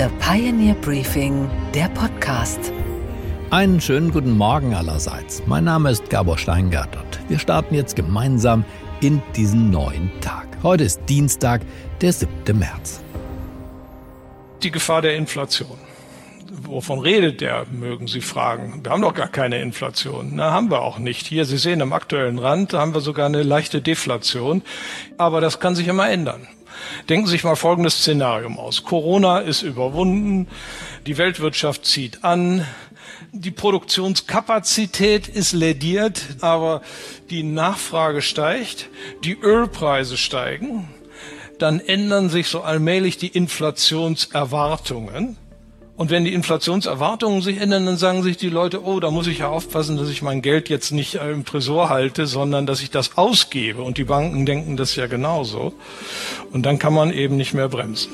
The Pioneer Briefing, der Podcast. Einen schönen guten Morgen allerseits. Mein Name ist Gabor Steingart und wir starten jetzt gemeinsam in diesen neuen Tag. Heute ist Dienstag, der 7. März. Die Gefahr der Inflation. Wovon redet der, mögen Sie fragen. Wir haben doch gar keine Inflation. Na, haben wir auch nicht. Hier, Sie sehen am aktuellen Rand, da haben wir sogar eine leichte Deflation. Aber das kann sich immer ändern. Denken Sie sich mal folgendes Szenario aus. Corona ist überwunden, die Weltwirtschaft zieht an, die Produktionskapazität ist lädiert, aber die Nachfrage steigt, die Ölpreise steigen, dann ändern sich so allmählich die Inflationserwartungen. Und wenn die Inflationserwartungen sich ändern, dann sagen sich die Leute, oh, da muss ich ja aufpassen, dass ich mein Geld jetzt nicht im Tresor halte, sondern dass ich das ausgebe. Und die Banken denken das ja genauso. Und dann kann man eben nicht mehr bremsen.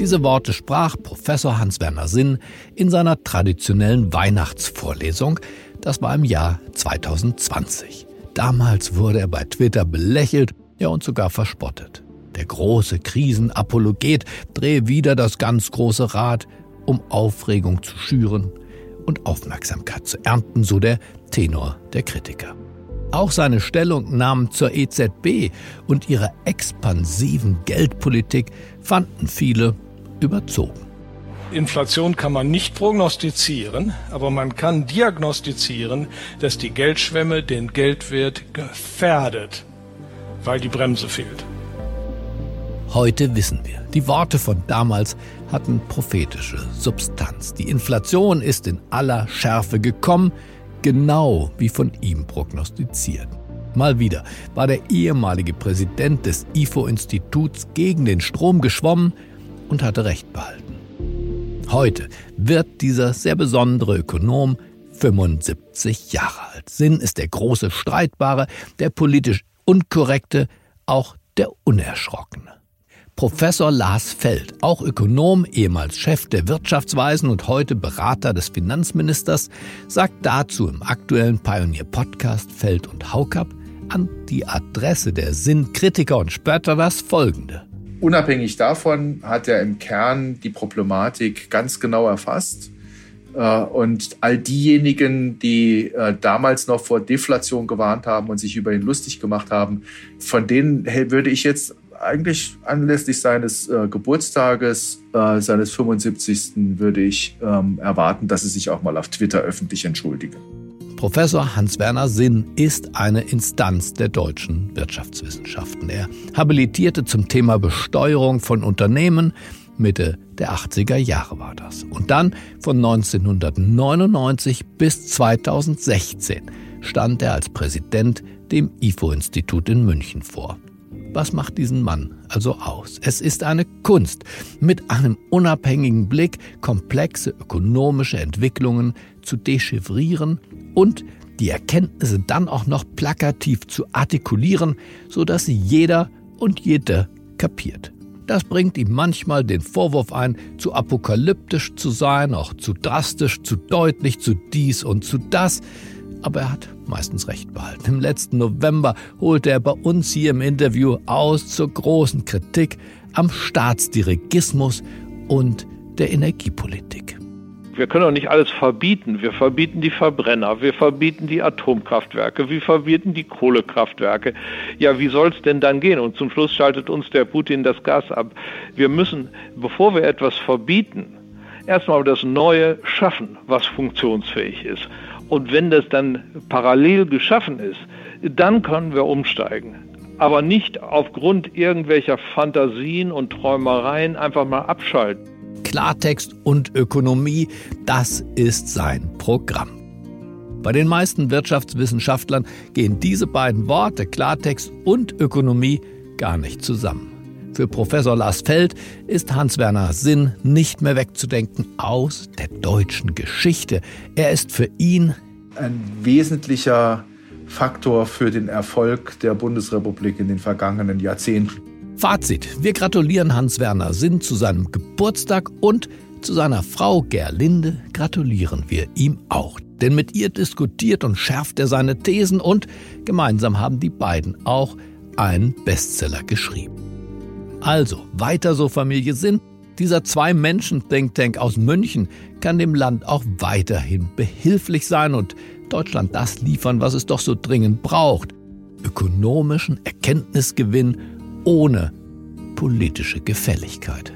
Diese Worte sprach Professor Hans-Werner Sinn in seiner traditionellen Weihnachtsvorlesung. Das war im Jahr 2020. Damals wurde er bei Twitter belächelt, ja und sogar verspottet. Der große Krisenapologet drehe wieder das ganz große Rad, um Aufregung zu schüren und Aufmerksamkeit zu ernten, so der Tenor der Kritiker. Auch seine Stellungnahmen zur EZB und ihrer expansiven Geldpolitik fanden viele überzogen. Inflation kann man nicht prognostizieren, aber man kann diagnostizieren, dass die Geldschwemme den Geldwert gefährdet, weil die Bremse fehlt. Heute wissen wir, die Worte von damals hatten prophetische Substanz. Die Inflation ist in aller Schärfe gekommen, genau wie von ihm prognostiziert. Mal wieder war der ehemalige Präsident des IFO-Instituts gegen den Strom geschwommen und hatte Recht behalten. Heute wird dieser sehr besondere Ökonom 75 Jahre alt. Sinn ist der große Streitbare, der politisch Unkorrekte, auch der Unerschrockene. Professor Lars Feld, auch Ökonom, ehemals Chef der Wirtschaftsweisen und heute Berater des Finanzministers, sagt dazu im aktuellen Pioneer-Podcast Feld und Haukap an die Adresse der Sinnkritiker und Spötter das Folgende. Unabhängig davon hat er im Kern die Problematik ganz genau erfasst. Und all diejenigen, die damals noch vor Deflation gewarnt haben und sich über ihn lustig gemacht haben, von denen würde ich jetzt eigentlich anlässlich seines Geburtstages, seines 75. würde ich erwarten, dass sie sich auch mal auf Twitter öffentlich entschuldigen. Professor Hans-Werner Sinn ist eine Instanz der deutschen Wirtschaftswissenschaften. Er habilitierte zum Thema Besteuerung von Unternehmen, Mitte der 80er Jahre war das. Und dann von 1999 bis 2016 stand er als Präsident dem IFO-Institut in München vor. Was macht diesen Mann also aus? Es ist eine Kunst, mit einem unabhängigen Blick komplexe ökonomische Entwicklungen zu dechiffrieren und die Erkenntnisse dann auch noch plakativ zu artikulieren, sodass sie jeder und jede kapiert. Das bringt ihm manchmal den Vorwurf ein, zu apokalyptisch zu sein, auch zu drastisch, zu deutlich, zu dies und zu das. Aber er hat meistens recht behalten. Im letzten November holte er bei uns hier im Interview aus zur großen Kritik am Staatsdirigismus und der Energiepolitik. Wir können doch nicht alles verbieten. Wir verbieten die Verbrenner, wir verbieten die Atomkraftwerke, wir verbieten die Kohlekraftwerke. Ja, wie soll es denn dann gehen? Und zum Schluss schaltet uns der Putin das Gas ab. Wir müssen, bevor wir etwas verbieten, erstmal das Neue schaffen, was funktionsfähig ist. Und wenn das dann parallel geschaffen ist, dann können wir umsteigen. Aber nicht aufgrund irgendwelcher Fantasien und Träumereien einfach mal abschalten. Klartext und Ökonomie, das ist sein Programm. Bei den meisten Wirtschaftswissenschaftlern gehen diese beiden Worte, Klartext und Ökonomie, gar nicht zusammen. Für Professor Lars Feld ist Hans-Werner Sinn nicht mehr wegzudenken aus der deutschen Geschichte. Er ist für ihn ein wesentlicher Faktor für den Erfolg der Bundesrepublik in den vergangenen Jahrzehnten. Fazit: Wir gratulieren Hans-Werner Sinn zu seinem Geburtstag und zu seiner Frau Gerlinde gratulieren wir ihm auch. Denn mit ihr diskutiert und schärft er seine Thesen und gemeinsam haben die beiden auch einen Bestseller geschrieben. Also, weiter so Familie Sinn. Dieser Zwei-Menschen-Think-Tank aus München kann dem Land auch weiterhin behilflich sein und Deutschland das liefern, was es doch so dringend braucht. Ökonomischen Erkenntnisgewinn ohne politische Gefälligkeit.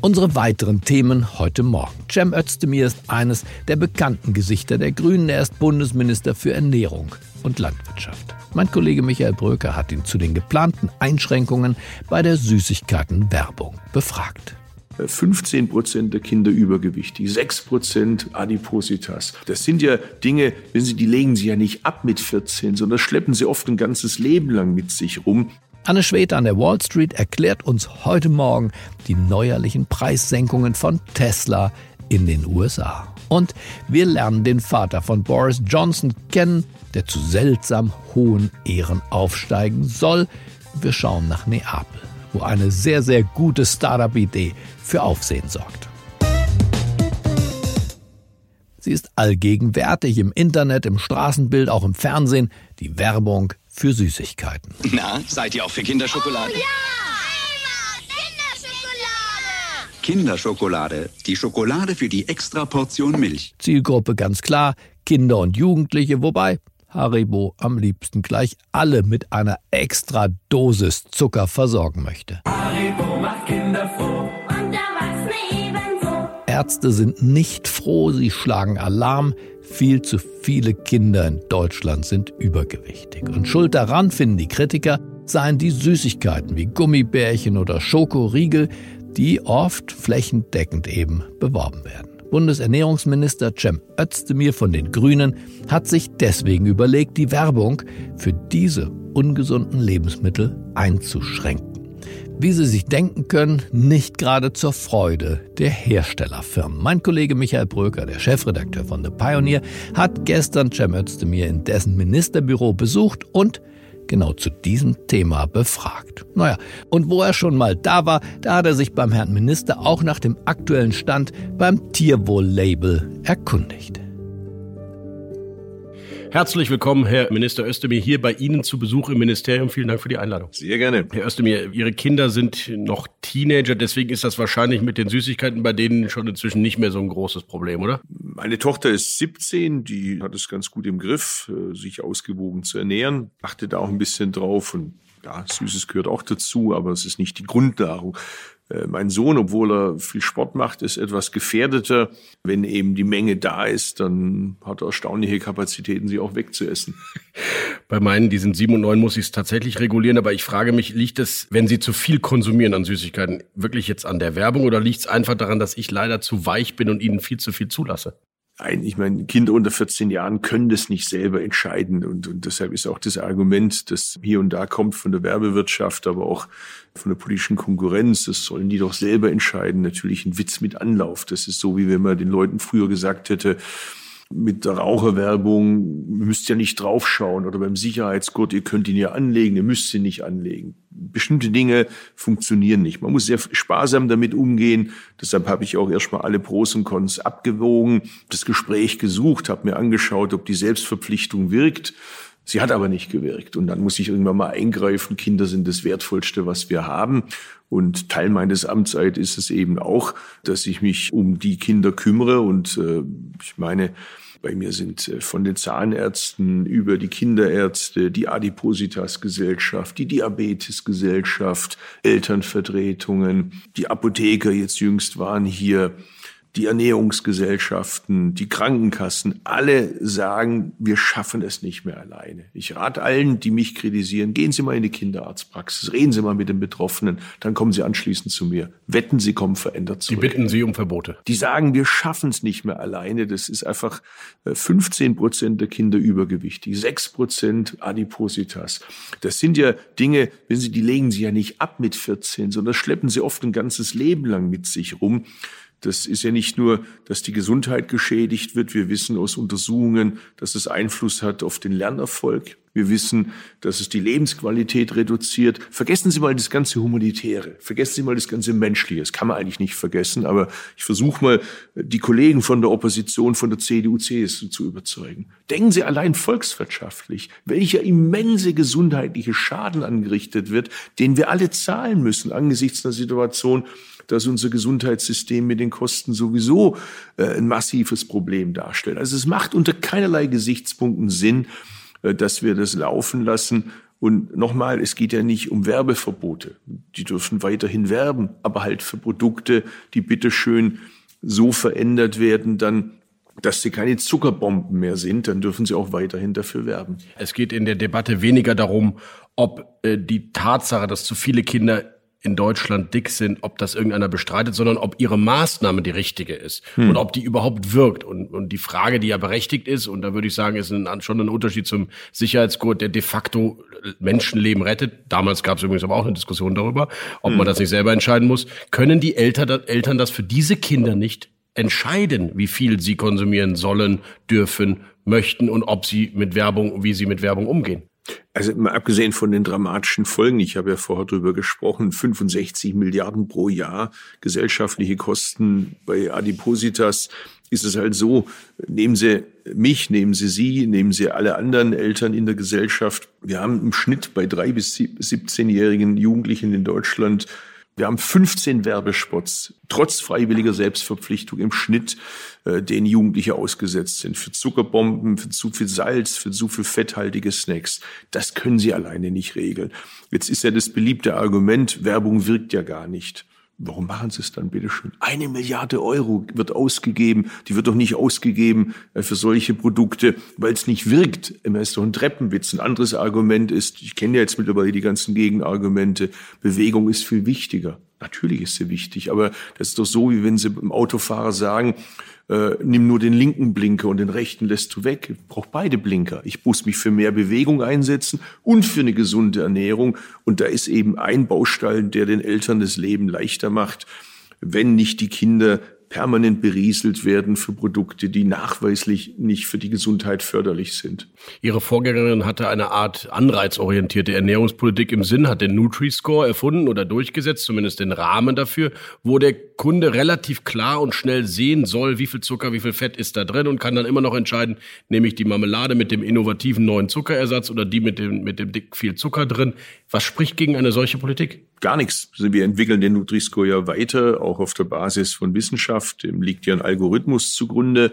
Unsere weiteren Themen heute Morgen. Cem Özdemir ist eines der bekannten Gesichter der Grünen. Er ist Bundesminister für Ernährung und Landwirtschaft. Mein Kollege Michael Bröker hat ihn zu den geplanten Einschränkungen bei der Süßigkeitenwerbung befragt. 15% der Kinder übergewichtig, 6% Adipositas. Das sind ja Dinge, wissen Sie, die legen Sie ja nicht ab mit 14, sondern schleppen Sie oft ein ganzes Leben lang mit sich rum. Anne Schwedt an der Wall Street erklärt uns heute Morgen die neuerlichen Preissenkungen von Tesla in den USA. Und wir lernen den Vater von Boris Johnson kennen, der zu seltsam hohen Ehren aufsteigen soll. Wir schauen nach Neapel, wo eine sehr, sehr gute Start-up-Idee für Aufsehen sorgt. Sie ist allgegenwärtig im Internet, im Straßenbild, auch im Fernsehen. Die Werbung für Süßigkeiten. Na, seid ihr auch für Kinderschokolade? Oh ja! Einmal Kinderschokolade! Kinderschokolade, die Schokolade für die extra Portion Milch. Zielgruppe ganz klar, Kinder und Jugendliche, wobei Haribo am liebsten gleich alle mit einer extra Dosis Zucker versorgen möchte. Haribo macht Kinder froh und Erwachsene ebenso. Ärzte sind nicht froh, sie schlagen Alarm. Viel zu viele Kinder in Deutschland sind übergewichtig. Und schuld daran, finden die Kritiker, seien die Süßigkeiten wie Gummibärchen oder Schokoriegel, die oft flächendeckend eben beworben werden. Bundesernährungsminister Cem Özdemir von den Grünen hat sich deswegen überlegt, die Werbung für diese ungesunden Lebensmittel einzuschränken. Wie Sie sich denken können, nicht gerade zur Freude der Herstellerfirmen. Mein Kollege Michael Bröker, der Chefredakteur von The Pioneer, hat gestern Cem Özdemir in dessen Ministerbüro besucht und genau zu diesem Thema befragt. Naja, und wo er schon mal da war, da hat er sich beim Herrn Minister auch nach dem aktuellen Stand beim Tierwohl-Label erkundigt. Herzlich willkommen, Herr Minister Özdemir, hier bei Ihnen zu Besuch im Ministerium. Vielen Dank für die Einladung. Sehr gerne. Herr Özdemir, Ihre Kinder sind noch Teenager, deswegen ist das wahrscheinlich mit den Süßigkeiten bei denen schon inzwischen nicht mehr so ein großes Problem, oder? Meine Tochter ist 17, die hat es ganz gut im Griff, sich ausgewogen zu ernähren, achtet da auch ein bisschen drauf und ja, Süßes gehört auch dazu, aber es ist nicht die Grundnahrung. Mein Sohn, obwohl er viel Sport macht, ist etwas gefährdeter. Wenn eben die Menge da ist, dann hat er erstaunliche Kapazitäten, sie auch wegzuessen. Bei meinen, die sind 7 und 9, muss ich es tatsächlich regulieren. Aber ich frage mich, liegt es, wenn sie zu viel konsumieren an Süßigkeiten, wirklich jetzt an der Werbung oder liegt es einfach daran, dass ich leider zu weich bin und ihnen viel zu viel zulasse? Nein, ich meine, Kinder unter 14 Jahren können das nicht selber entscheiden. Und deshalb ist auch das Argument, das hier und da kommt von der Werbewirtschaft, aber auch von der politischen Konkurrenz, das sollen die doch selber entscheiden, natürlich ein Witz mit Anlauf. Das ist so, wie wenn man den Leuten früher gesagt hätte, mit der Raucherwerbung müsst ihr nicht draufschauen oder beim Sicherheitsgurt, ihr könnt ihn ja anlegen, ihr müsst ihn nicht anlegen. Bestimmte Dinge funktionieren nicht. Man muss sehr sparsam damit umgehen. Deshalb habe ich auch erstmal alle Pros und Cons abgewogen, das Gespräch gesucht, habe mir angeschaut, ob die Selbstverpflichtung wirkt. Sie hat aber nicht gewirkt. Und dann muss ich irgendwann mal eingreifen. Kinder sind das Wertvollste, was wir haben. Und Teil meines Amtszeit ist es eben auch, dass ich mich um die Kinder kümmere. Und ich meine, bei mir sind von den Zahnärzten über die Kinderärzte, die Adipositas-Gesellschaft, die Diabetes-Gesellschaft, Elternvertretungen, die Apotheker jetzt jüngst waren hier, die Ernährungsgesellschaften, die Krankenkassen, alle sagen, wir schaffen es nicht mehr alleine. Ich rate allen, die mich kritisieren, gehen Sie mal in die Kinderarztpraxis, reden Sie mal mit den Betroffenen, dann kommen Sie anschließend zu mir. Wetten, Sie kommen verändert zurück. Die bitten Sie um Verbote. Die sagen, wir schaffen es nicht mehr alleine. Das ist einfach 15% der Kinder übergewichtig, 6% Adipositas. Das sind ja Dinge, wissen Sie, die legen Sie ja nicht ab mit 14, sondern schleppen Sie oft ein ganzes Leben lang mit sich rum. Das ist ja nicht nur, dass die Gesundheit geschädigt wird. Wir wissen aus Untersuchungen, dass es Einfluss hat auf den Lernerfolg. Wir wissen, dass es die Lebensqualität reduziert. Vergessen Sie mal das ganze Humanitäre. Vergessen Sie mal das ganze Menschliche. Das kann man eigentlich nicht vergessen. Aber ich versuche mal, die Kollegen von der Opposition, von der CDU, CSU zu überzeugen. Denken Sie allein volkswirtschaftlich, welcher immense gesundheitliche Schaden angerichtet wird, den wir alle zahlen müssen angesichts einer Situation, dass unser Gesundheitssystem mit den Kosten sowieso ein massives Problem darstellt. Also es macht unter keinerlei Gesichtspunkten Sinn, dass wir das laufen lassen. Und nochmal, es geht ja nicht um Werbeverbote. Die dürfen weiterhin werben, aber halt für Produkte, die bitteschön so verändert werden, dann, dass sie keine Zuckerbomben mehr sind, dann dürfen sie auch weiterhin dafür werben. Es geht in der Debatte weniger darum, ob die Tatsache, dass zu viele Kinder in Deutschland dick sind, ob das irgendeiner bestreitet, sondern ob ihre Maßnahme die richtige ist und ob die überhaupt wirkt. Und die Frage, die ja berechtigt ist, und da würde ich sagen, ist schon ein Unterschied zum Sicherheitsgurt, der de facto Menschenleben rettet. Damals gab es übrigens aber auch eine Diskussion darüber, ob man das nicht selber entscheiden muss. Können die Eltern das für diese Kinder nicht entscheiden, wie viel sie konsumieren sollen, dürfen, möchten und ob sie mit Werbung, wie sie mit Werbung umgehen? Also mal abgesehen von den dramatischen Folgen, ich habe ja vorher drüber gesprochen, 65 Milliarden pro Jahr gesellschaftliche Kosten bei Adipositas, ist es halt so, nehmen Sie mich, nehmen Sie Sie, nehmen Sie alle anderen Eltern in der Gesellschaft. Wir haben im Schnitt bei 3- bis 17-jährigen Jugendlichen in Deutschland, wir haben 15 Werbespots, trotz freiwilliger Selbstverpflichtung im Schnitt, denen Jugendliche ausgesetzt sind. Für Zuckerbomben, für zu viel Salz, für zu viel fetthaltige Snacks. Das können sie alleine nicht regeln. Jetzt ist ja das beliebte Argument, Werbung wirkt ja gar nicht. Warum machen Sie es dann bitte schön? 1 Milliarde Euro wird ausgegeben. Die wird doch nicht ausgegeben für solche Produkte, weil es nicht wirkt. Es ist doch ein Treppenwitz. Ein anderes Argument ist, ich kenne ja jetzt mittlerweile die ganzen Gegenargumente, Bewegung ist viel wichtiger. Natürlich ist sie wichtig, aber das ist doch so, wie wenn Sie einem Autofahrer sagen, nimm nur den linken Blinker und den rechten lässt du weg. Ich brauche beide Blinker. Ich muss mich für mehr Bewegung einsetzen und für eine gesunde Ernährung. Und da ist eben ein Baustein, der den Eltern das Leben leichter macht, wenn nicht die Kinder permanent berieselt werden für Produkte, die nachweislich nicht für die Gesundheit förderlich sind. Ihre Vorgängerin hatte eine Art anreizorientierte Ernährungspolitik im Sinn, hat den Nutri-Score erfunden oder durchgesetzt, zumindest den Rahmen dafür, wo der Kunde relativ klar und schnell sehen soll, wie viel Zucker, wie viel Fett ist da drin und kann dann immer noch entscheiden, nehme ich die Marmelade mit dem innovativen neuen Zuckerersatz oder die mit dem dick viel Zucker drin. Was spricht gegen eine solche Politik? Gar nichts. Also wir entwickeln den Nutri-Score ja weiter, auch auf der Basis von Wissenschaft. Dem liegt ja ein Algorithmus zugrunde.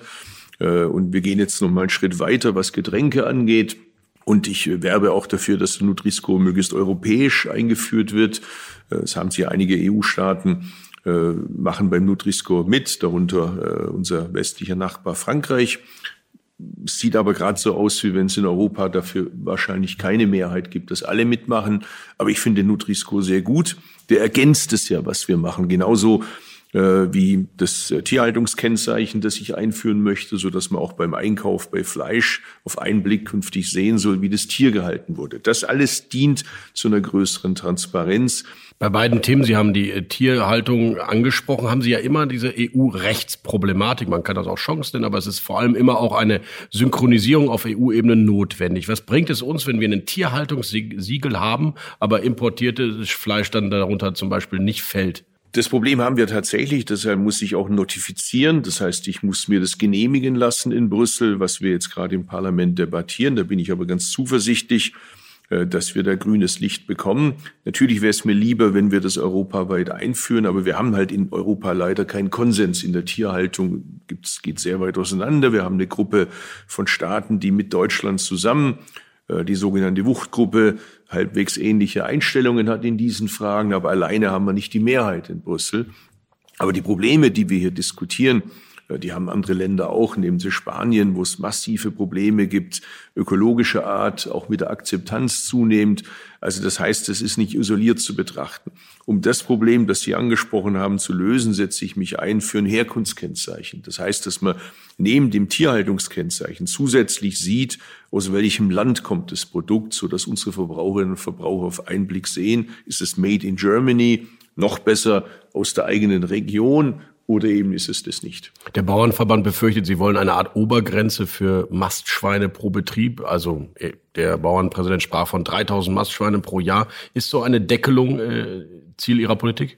Und wir gehen jetzt noch mal einen Schritt weiter, was Getränke angeht. Und ich werbe auch dafür, dass der Nutri-Score möglichst europäisch eingeführt wird. Es haben sich ja einige EU-Staaten machen beim Nutri-Score mit, darunter unser westlicher Nachbar Frankreich. Es sieht aber gerade so aus, wie wenn es in Europa dafür wahrscheinlich keine Mehrheit gibt, dass alle mitmachen. Aber ich finde den Nutri-Score sehr gut. Der ergänzt es ja, was wir machen. Genauso wie das Tierhaltungskennzeichen, das ich einführen möchte, so dass man auch beim Einkauf bei Fleisch auf einen Blick künftig sehen soll, wie das Tier gehalten wurde. Das alles dient zu einer größeren Transparenz. Bei beiden Themen, Sie haben die Tierhaltung angesprochen, haben Sie ja immer diese EU-Rechtsproblematik. Man kann das auch Chance nennen, aber es ist vor allem immer auch eine Synchronisierung auf EU-Ebene notwendig. Was bringt es uns, wenn wir ein Tierhaltungssiegel haben, aber importiertes Fleisch dann darunter zum Beispiel nicht fällt? Das Problem haben wir tatsächlich, deshalb muss ich auch notifizieren. Das heißt, ich muss mir das genehmigen lassen in Brüssel, was wir jetzt gerade im Parlament debattieren. Da bin ich aber ganz zuversichtlich, dass wir da grünes Licht bekommen. Natürlich wäre es mir lieber, wenn wir das europaweit einführen, aber wir haben halt in Europa leider keinen Konsens. In der Tierhaltung geht es sehr weit auseinander. Wir haben eine Gruppe von Staaten, die mit Deutschland zusammen, die sogenannte Wuchtgruppe, halbwegs ähnliche Einstellungen hat in diesen Fragen, aber alleine haben wir nicht die Mehrheit in Brüssel. Aber die Probleme, die wir hier diskutieren, die haben andere Länder auch, nehmen Sie Spanien, wo es massive Probleme gibt, ökologischer Art, auch mit der Akzeptanz zunehmend. Also das heißt, es ist nicht isoliert zu betrachten. Um das Problem, das Sie angesprochen haben, zu lösen, setze ich mich ein für ein Herkunftskennzeichen. Das heißt, dass man neben dem Tierhaltungskennzeichen zusätzlich sieht, aus welchem Land kommt das Produkt, sodass unsere Verbraucherinnen und Verbraucher auf einen Blick sehen, ist es made in Germany, noch besser aus der eigenen Region oder eben ist es das nicht. Der Bauernverband befürchtet, sie wollen eine Art Obergrenze für Mastschweine pro Betrieb. Also der Bauernpräsident sprach von 3000 Mastschweinen pro Jahr. Ist so eine Deckelung Ziel Ihrer Politik?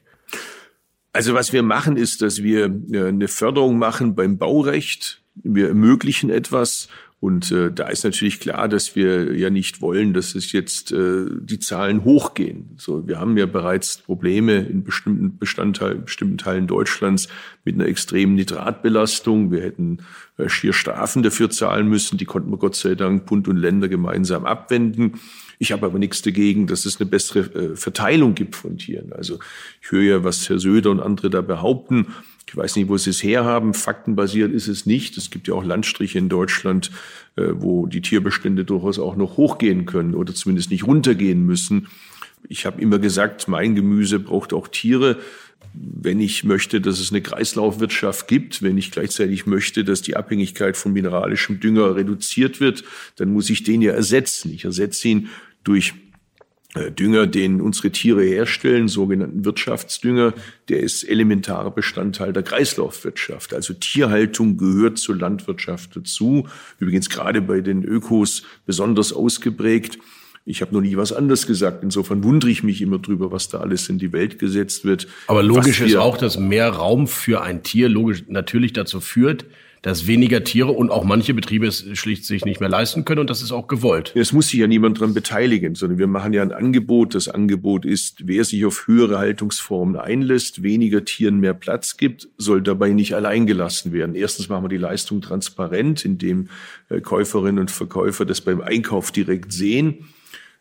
Also was wir machen, ist, dass wir eine Förderung machen beim Baurecht. Wir ermöglichen etwas. Und da ist natürlich klar, dass wir ja nicht wollen, dass es jetzt die Zahlen hochgehen. So, wir haben ja bereits Probleme in bestimmten Teilen Deutschlands mit einer extremen Nitratbelastung. Wir hätten schier Strafen dafür zahlen müssen. Die konnten wir Gott sei Dank Bund und Länder gemeinsam abwenden. Ich habe aber nichts dagegen, dass es eine bessere Verteilung gibt von Tieren. Also ich höre ja, was Herr Söder und andere da behaupten. Ich weiß nicht, wo sie es herhaben. Faktenbasiert ist es nicht. Es gibt ja auch Landstriche in Deutschland, wo die Tierbestände durchaus auch noch hochgehen können oder zumindest nicht runtergehen müssen. Ich habe immer gesagt, mein Gemüse braucht auch Tiere. Wenn ich möchte, dass es eine Kreislaufwirtschaft gibt, wenn ich gleichzeitig möchte, dass die Abhängigkeit von mineralischem Dünger reduziert wird, dann muss ich den ja ersetzen. Ich ersetze ihn durch Dünger, den unsere Tiere herstellen, sogenannten Wirtschaftsdünger, der ist elementarer Bestandteil der Kreislaufwirtschaft. Also Tierhaltung gehört zur Landwirtschaft dazu. Übrigens gerade bei den Ökos besonders ausgeprägt. Ich habe noch nie was anderes gesagt. Insofern wundere ich mich immer drüber, was da alles in die Welt gesetzt wird. Aber logisch ist auch, dass mehr Raum für ein Tier logisch natürlich dazu führt, dass weniger Tiere und auch manche Betriebe es schlicht sich nicht mehr leisten können. Und das ist auch gewollt. Es muss sich ja niemand daran beteiligen, sondern wir machen ja ein Angebot. Das Angebot ist, wer sich auf höhere Haltungsformen einlässt, weniger Tieren mehr Platz gibt, soll dabei nicht allein gelassen werden. Erstens machen wir die Leistung transparent, indem Käuferinnen und Verkäufer das beim Einkauf direkt sehen.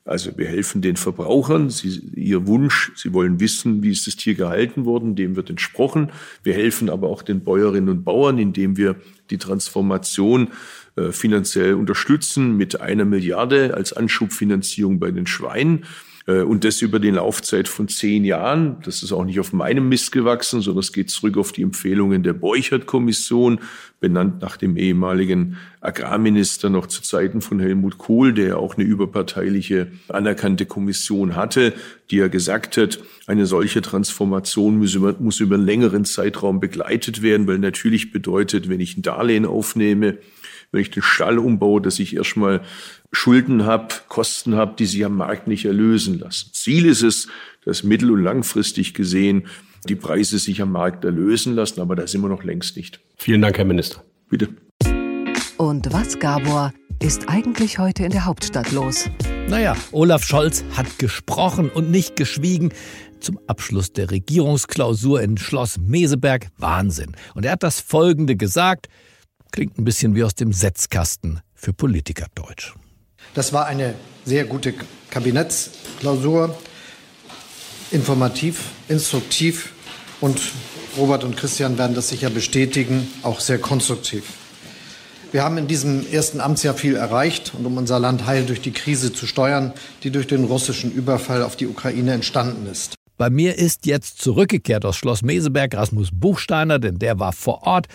Also wir helfen den Verbrauchern, ihr Wunsch, sie wollen wissen, wie ist das Tier gehalten worden, dem wird entsprochen. Wir helfen aber auch den Bäuerinnen und Bauern, indem wir die Transformation finanziell unterstützen mit 1 Milliarde als Anschubfinanzierung bei den Schweinen. Und das über die Laufzeit von 10 Jahren. Das ist auch nicht auf meinem Mist gewachsen, sondern es geht zurück auf die Empfehlungen der Borchert-Kommission, benannt nach dem ehemaligen Agrarminister noch zu Zeiten von Helmut Kohl, der ja auch eine überparteiliche anerkannte Kommission hatte, die ja gesagt hat, eine solche Transformation muss über einen längeren Zeitraum begleitet werden, weil natürlich bedeutet, wenn ich ein Darlehen aufnehme, wenn ich den Stall umbaue, dass ich erstmal Schulden habe, Kosten habe, die sich am Markt nicht erlösen lassen. Ziel ist es, dass mittel- und langfristig gesehen die Preise sich am Markt erlösen lassen, aber da sind wir noch längst nicht. Vielen Dank, Herr Minister. Bitte. Und was, Gabor, ist eigentlich heute in der Hauptstadt los? Naja, Olaf Scholz hat gesprochen und nicht geschwiegen. Zum Abschluss der Regierungsklausur in Schloss Meseberg. Wahnsinn. Und er hat das Folgende gesagt. Klingt ein bisschen wie aus dem Setzkasten für Politikerdeutsch. Das war eine sehr gute Kabinettsklausur. Informativ, instruktiv und Robert und Christian werden das sicher bestätigen, auch sehr konstruktiv. Wir haben in diesem ersten Amtsjahr viel erreicht und um unser Land heil durch die Krise zu steuern, die durch den russischen Überfall auf die Ukraine entstanden ist. Bei mir ist jetzt zurückgekehrt aus Schloss Meseberg Rasmus Buchsteiner, denn der war vor Ort.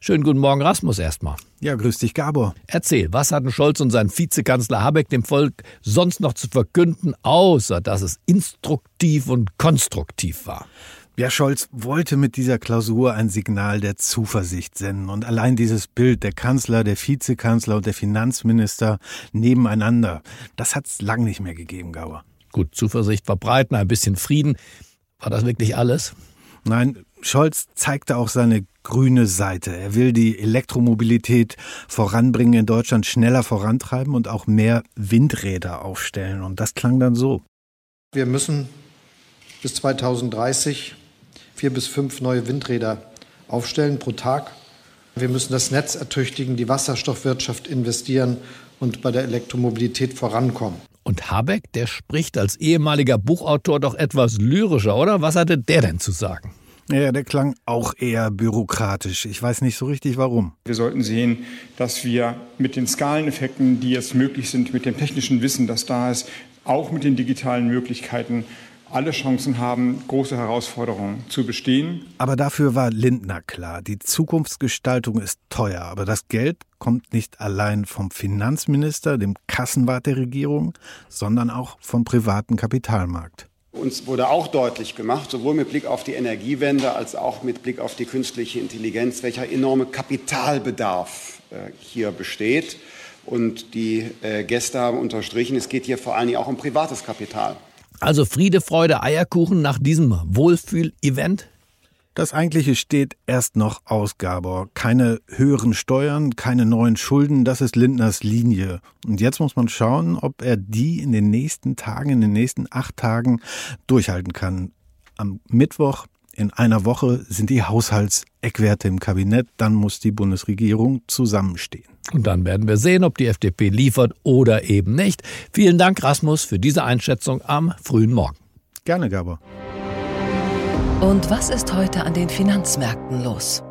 Schönen guten Morgen, Rasmus, erstmal. Ja, grüß dich, Gabor. Erzähl, was hatten Scholz und sein Vizekanzler Habeck dem Volk sonst noch zu verkünden, außer dass es instruktiv und konstruktiv war? Ja, Scholz wollte mit dieser Klausur ein Signal der Zuversicht senden. Und allein dieses Bild, der Kanzler, der Vizekanzler und der Finanzminister nebeneinander, das hat es lang nicht mehr gegeben, Gabor. Gut, Zuversicht verbreiten, ein bisschen Frieden. War das wirklich alles? Nein, Scholz zeigte auch seine grüne Seite. Er will die Elektromobilität voranbringen, in Deutschland schneller vorantreiben und auch mehr Windräder aufstellen. Und das klang dann so. Wir müssen bis 2030 4 bis 5 neue Windräder aufstellen pro Tag. Wir müssen das Netz ertüchtigen, die Wasserstoffwirtschaft investieren und bei der Elektromobilität vorankommen. Und Habeck, der spricht als ehemaliger Buchautor doch etwas lyrischer, oder? Was hatte der denn zu sagen? Ja, der klang auch eher bürokratisch. Ich weiß nicht so richtig, warum. Wir sollten sehen, dass wir mit den Skaleneffekten, die jetzt möglich sind, mit dem technischen Wissen, das da ist, auch mit den digitalen Möglichkeiten alle Chancen haben, große Herausforderungen zu bestehen. Aber dafür war Lindner klar. Die Zukunftsgestaltung ist teuer, aber das Geld kommt nicht allein vom Finanzminister, dem Kassenwart der Regierung, sondern auch vom privaten Kapitalmarkt. Uns wurde auch deutlich gemacht, sowohl mit Blick auf die Energiewende als auch mit Blick auf die künstliche Intelligenz, welcher enorme Kapitalbedarf hier besteht. Und die Gäste haben unterstrichen, es geht hier vor allen Dingen auch um privates Kapital. Also Friede, Freude, Eierkuchen nach diesem Wohlfühl-Event? Das Eigentliche steht erst noch aus, Gabor. Keine höheren Steuern, keine neuen Schulden, das ist Lindners Linie. Und jetzt muss man schauen, ob er die in den nächsten Tagen, in den nächsten 8 Tagen durchhalten kann. Am Mittwoch in einer Woche sind die Haushaltseckwerte im Kabinett. Dann muss die Bundesregierung zusammenstehen. Und dann werden wir sehen, ob die FDP liefert oder eben nicht. Vielen Dank, Rasmus, für diese Einschätzung am frühen Morgen. Gerne, Gabor. Und was ist heute an den Finanzmärkten los?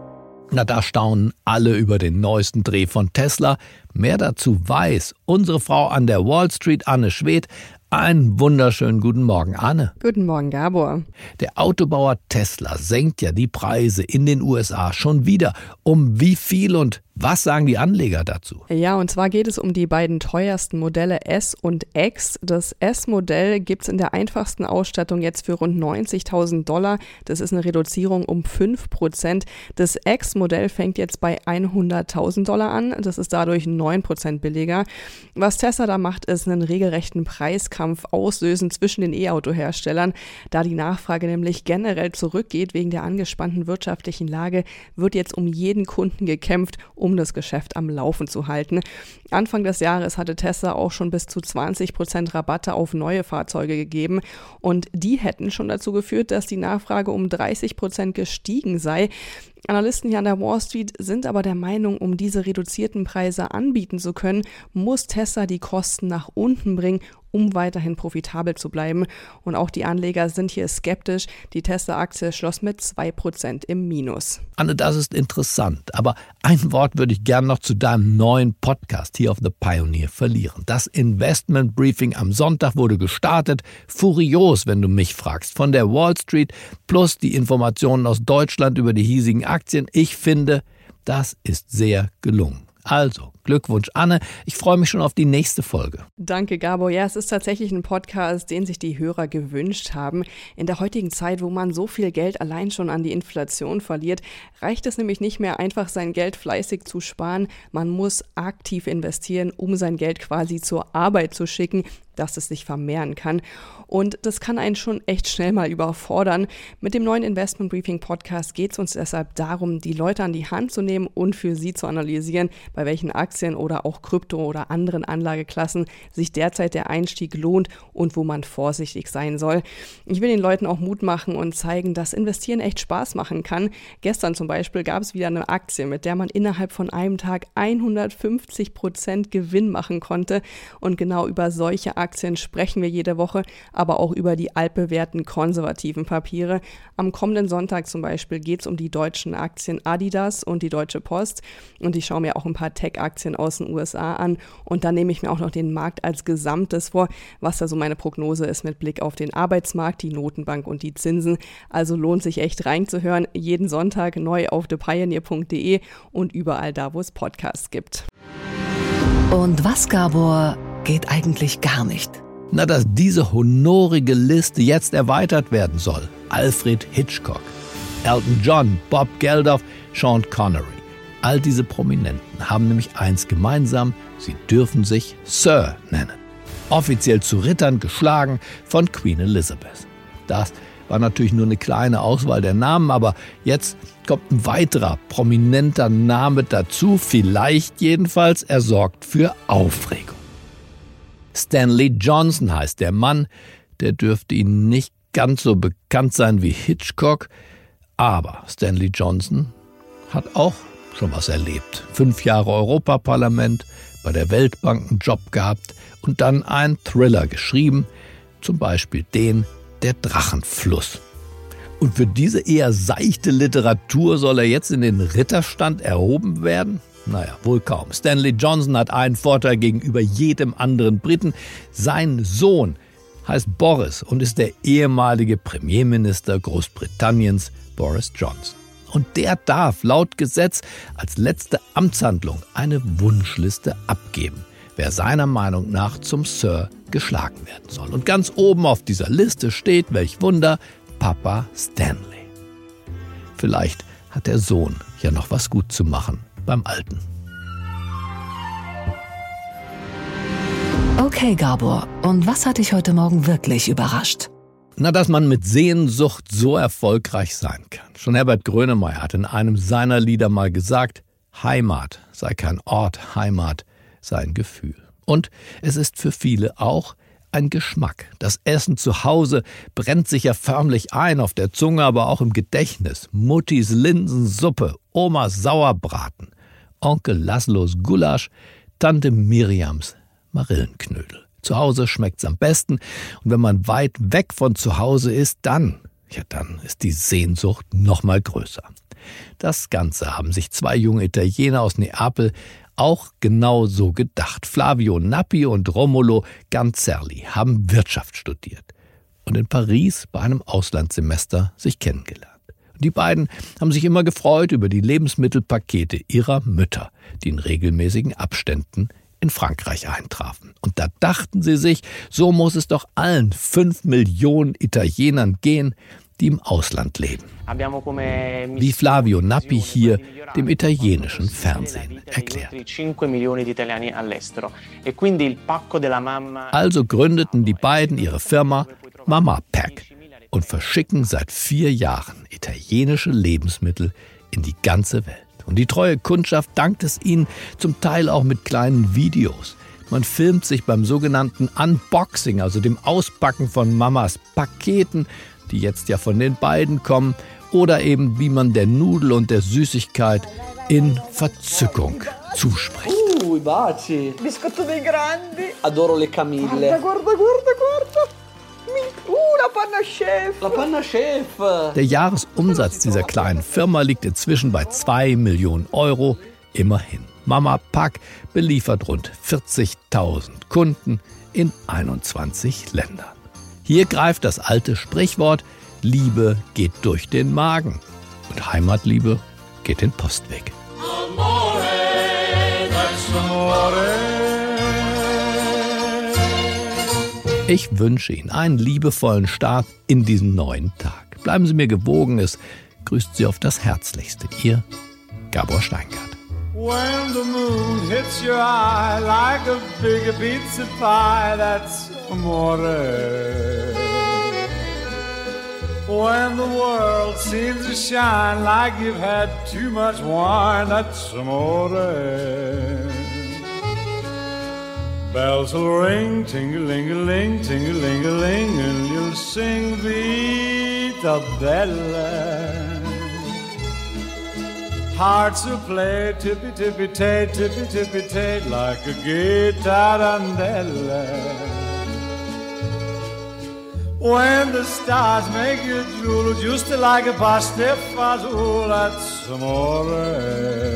Na, da staunen alle über den neuesten Dreh von Tesla. Mehr dazu weiß unsere Frau an der Wall Street, Anne Schwedt. Einen wunderschönen guten Morgen, Anne. Guten Morgen, Gabor. Der Autobauer Tesla senkt ja die Preise in den USA schon wieder. Um wie viel und was sagen die Anleger dazu? Ja, und zwar geht es um die beiden teuersten Modelle S und X. Das S-Modell gibt es in der einfachsten Ausstattung jetzt für rund $90.000. Das ist eine Reduzierung um 5%. Das X-Modell fängt jetzt bei $100.000 an. Das ist dadurch 9% billiger. Was Tesla da macht, ist einen regelrechten Preiskampf auslösen zwischen den E-Auto-Herstellern. Da die Nachfrage nämlich generell zurückgeht wegen der angespannten wirtschaftlichen Lage, wird jetzt um jeden Kunden gekämpft, um das Geschäft am Laufen zu halten. Anfang des Jahres hatte Tesla auch schon bis zu 20% Rabatte auf neue Fahrzeuge gegeben und die hätten schon dazu geführt, dass die Nachfrage um 30% gestiegen sei. Analysten hier an der Wall Street sind aber der Meinung, um diese reduzierten Preise anbieten zu können, muss Tesla die Kosten nach unten bringen, um weiterhin profitabel zu bleiben. Und auch die Anleger sind hier skeptisch. Die Tesla-Aktie schloss mit 2% im Minus. Anne, das ist interessant. Aber ein Wort würde ich gern noch zu deinem neuen Podcast hier auf The Pioneer verlieren. Das Investment Briefing am Sonntag wurde gestartet. Furios, wenn du mich fragst. Von der Wall Street plus die Informationen aus Deutschland über die hiesigen Aktien. Ich finde, das ist sehr gelungen. Also, Glückwunsch, Anne. Ich freue mich schon auf die nächste Folge. Danke, Gabor. Ja, es ist tatsächlich ein Podcast, den sich die Hörer gewünscht haben. In der heutigen Zeit, wo man so viel Geld allein schon an die Inflation verliert, reicht es nämlich nicht mehr, einfach sein Geld fleißig zu sparen. Man muss aktiv investieren, um sein Geld quasi zur Arbeit zu schicken, dass es sich vermehren kann. Und das kann einen schon echt schnell mal überfordern. Mit dem neuen Investment Briefing Podcast geht es uns deshalb darum, die Leute an die Hand zu nehmen und für sie zu analysieren, bei welchen Aktien oder auch Krypto oder anderen Anlageklassen sich derzeit der Einstieg lohnt und wo man vorsichtig sein soll. Ich will den Leuten auch Mut machen und zeigen, dass Investieren echt Spaß machen kann. Gestern zum Beispiel gab es wieder eine Aktie, mit der man innerhalb von einem Tag 150% Gewinn machen konnte. Und genau über solche Aktien sprechen wir jede Woche, aber auch über die altbewährten konservativen Papiere. Am kommenden Sonntag zum Beispiel geht es um die deutschen Aktien Adidas und die Deutsche Post und ich schaue mir auch ein paar Tech-Aktien aus den USA an und dann nehme ich mir auch noch den Markt als Gesamtes vor, was da so meine Prognose ist mit Blick auf den Arbeitsmarkt, die Notenbank und die Zinsen. Also lohnt sich echt reinzuhören, jeden Sonntag neu auf thepioneer.de und überall da, wo es Podcasts gibt. Und was, Gabor, geht eigentlich gar nicht? Na, dass diese honorige Liste jetzt erweitert werden soll. Alfred Hitchcock, Elton John, Bob Geldof, Sean Connery. All diese Prominenten haben nämlich eins gemeinsam, sie dürfen sich Sir nennen. Offiziell zu Rittern geschlagen von Queen Elizabeth. Das war natürlich nur eine kleine Auswahl der Namen, aber jetzt kommt ein weiterer prominenter Name dazu, vielleicht jedenfalls, er sorgt für Aufregung. Stanley Johnson heißt der Mann, der dürfte Ihnen nicht ganz so bekannt sein wie Hitchcock, aber Stanley Johnson hat auch schon was erlebt. 5 Jahre Europaparlament, bei der Weltbank einen Job gehabt und dann einen Thriller geschrieben, zum Beispiel den Der Drachenfluss. Und für diese eher seichte Literatur soll er jetzt in den Ritterstand erhoben werden? Naja, wohl kaum. Stanley Johnson hat einen Vorteil gegenüber jedem anderen Briten. Sein Sohn heißt Boris und ist der ehemalige Premierminister Großbritanniens Boris Johnson. Und der darf laut Gesetz als letzte Amtshandlung eine Wunschliste abgeben. wer seiner Meinung nach zum Sir geschlagen werden soll. Und ganz oben auf dieser Liste steht, welch Wunder, Papa Stanley. Vielleicht hat der Sohn ja noch was gut zu machen beim Alten. Okay, Gabor, und was hat dich heute Morgen wirklich überrascht? Na, dass man mit Sehnsucht so erfolgreich sein kann. Schon Herbert Grönemeyer hat in einem seiner Lieder mal gesagt, Heimat sei kein Ort, Heimat sei ein Gefühl. Und es ist für viele auch ein Geschmack. Das Essen zu Hause brennt sich ja förmlich ein, auf der Zunge, aber auch im Gedächtnis. Muttis Linsensuppe, Omas Sauerbraten, Onkel Laszlos Gulasch, Tante Miriams Marillenknödel. Zu Hause schmeckt's am besten. Und wenn man weit weg von zu Hause ist, dann ist die Sehnsucht noch mal größer. Das Ganze haben sich zwei junge Italiener aus Neapel auch genau so gedacht. Flavio Nappi und Romolo Ganzerli haben Wirtschaft studiert und in Paris bei einem Auslandssemester sich kennengelernt. Die beiden haben sich immer gefreut über die Lebensmittelpakete ihrer Mütter, die in regelmäßigen Abständen in Frankreich eintrafen. Und da dachten sie sich, so muss es doch allen 5 Millionen Italienern gehen, die im Ausland leben. Wie Flavio Nappi hier dem italienischen Fernsehen erklärt. Also gründeten die beiden ihre Firma Mama Pack und verschicken seit 4 Jahren italienische Lebensmittel in die ganze Welt. Und die treue Kundschaft dankt es ihnen, zum Teil auch mit kleinen Videos. Man filmt sich beim sogenannten Unboxing, also dem Auspacken von Mamas Paketen, die jetzt ja von den beiden kommen, oder eben wie man der Nudel und der Süßigkeit in Verzückung zuspricht. Ui, baci. Biscotto dei grandi. Adoro le camille. Guarda, guarda, guarda, guarda. La panna chef. La panna chef. Der Jahresumsatz dieser kleinen Firma liegt inzwischen bei 2 Millionen Euro. Immerhin. Mama Pack beliefert rund 40.000 Kunden in 21 Ländern. Hier greift das alte Sprichwort, Liebe geht durch den Magen und Heimatliebe geht den Postweg. Amore, ich wünsche Ihnen einen liebevollen Start in diesen neuen Tag. Bleiben Sie mir gewogen, es grüßt Sie auf das Herzlichste. Ihr Gabor Steingart. When the moon hits your eye like a big pizza pie, that's amore. When the world seems to shine like you've had too much wine, that's amore. Bells will ring, ting-a-ling-a-ling, ting-a-ling-a-ling, and you'll sing Vita Bella. Hearts will play tippy-tippy-tay, tippy-tippy-tay, like a guitar andella. When the stars make you drool, just like a pastifazool, that's amore.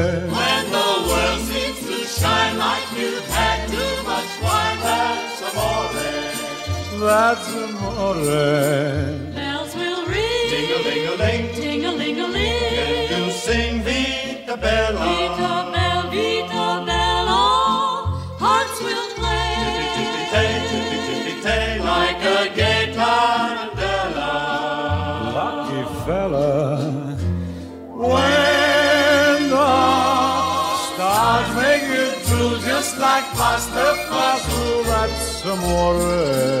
When the world seems to shine like you've had too much wine, that's amore. That's amore. Bells will ring, ting-a-ling-a-ling, ting-a-ling-a-ling, and you'll sing Vita Bella, Vita Bella, Vita Bella. Hearts will play, tippy-tippy-tay, tippy-tippy-tay, like a gay tarantella. Lucky fella. Just like pasta, that's amore.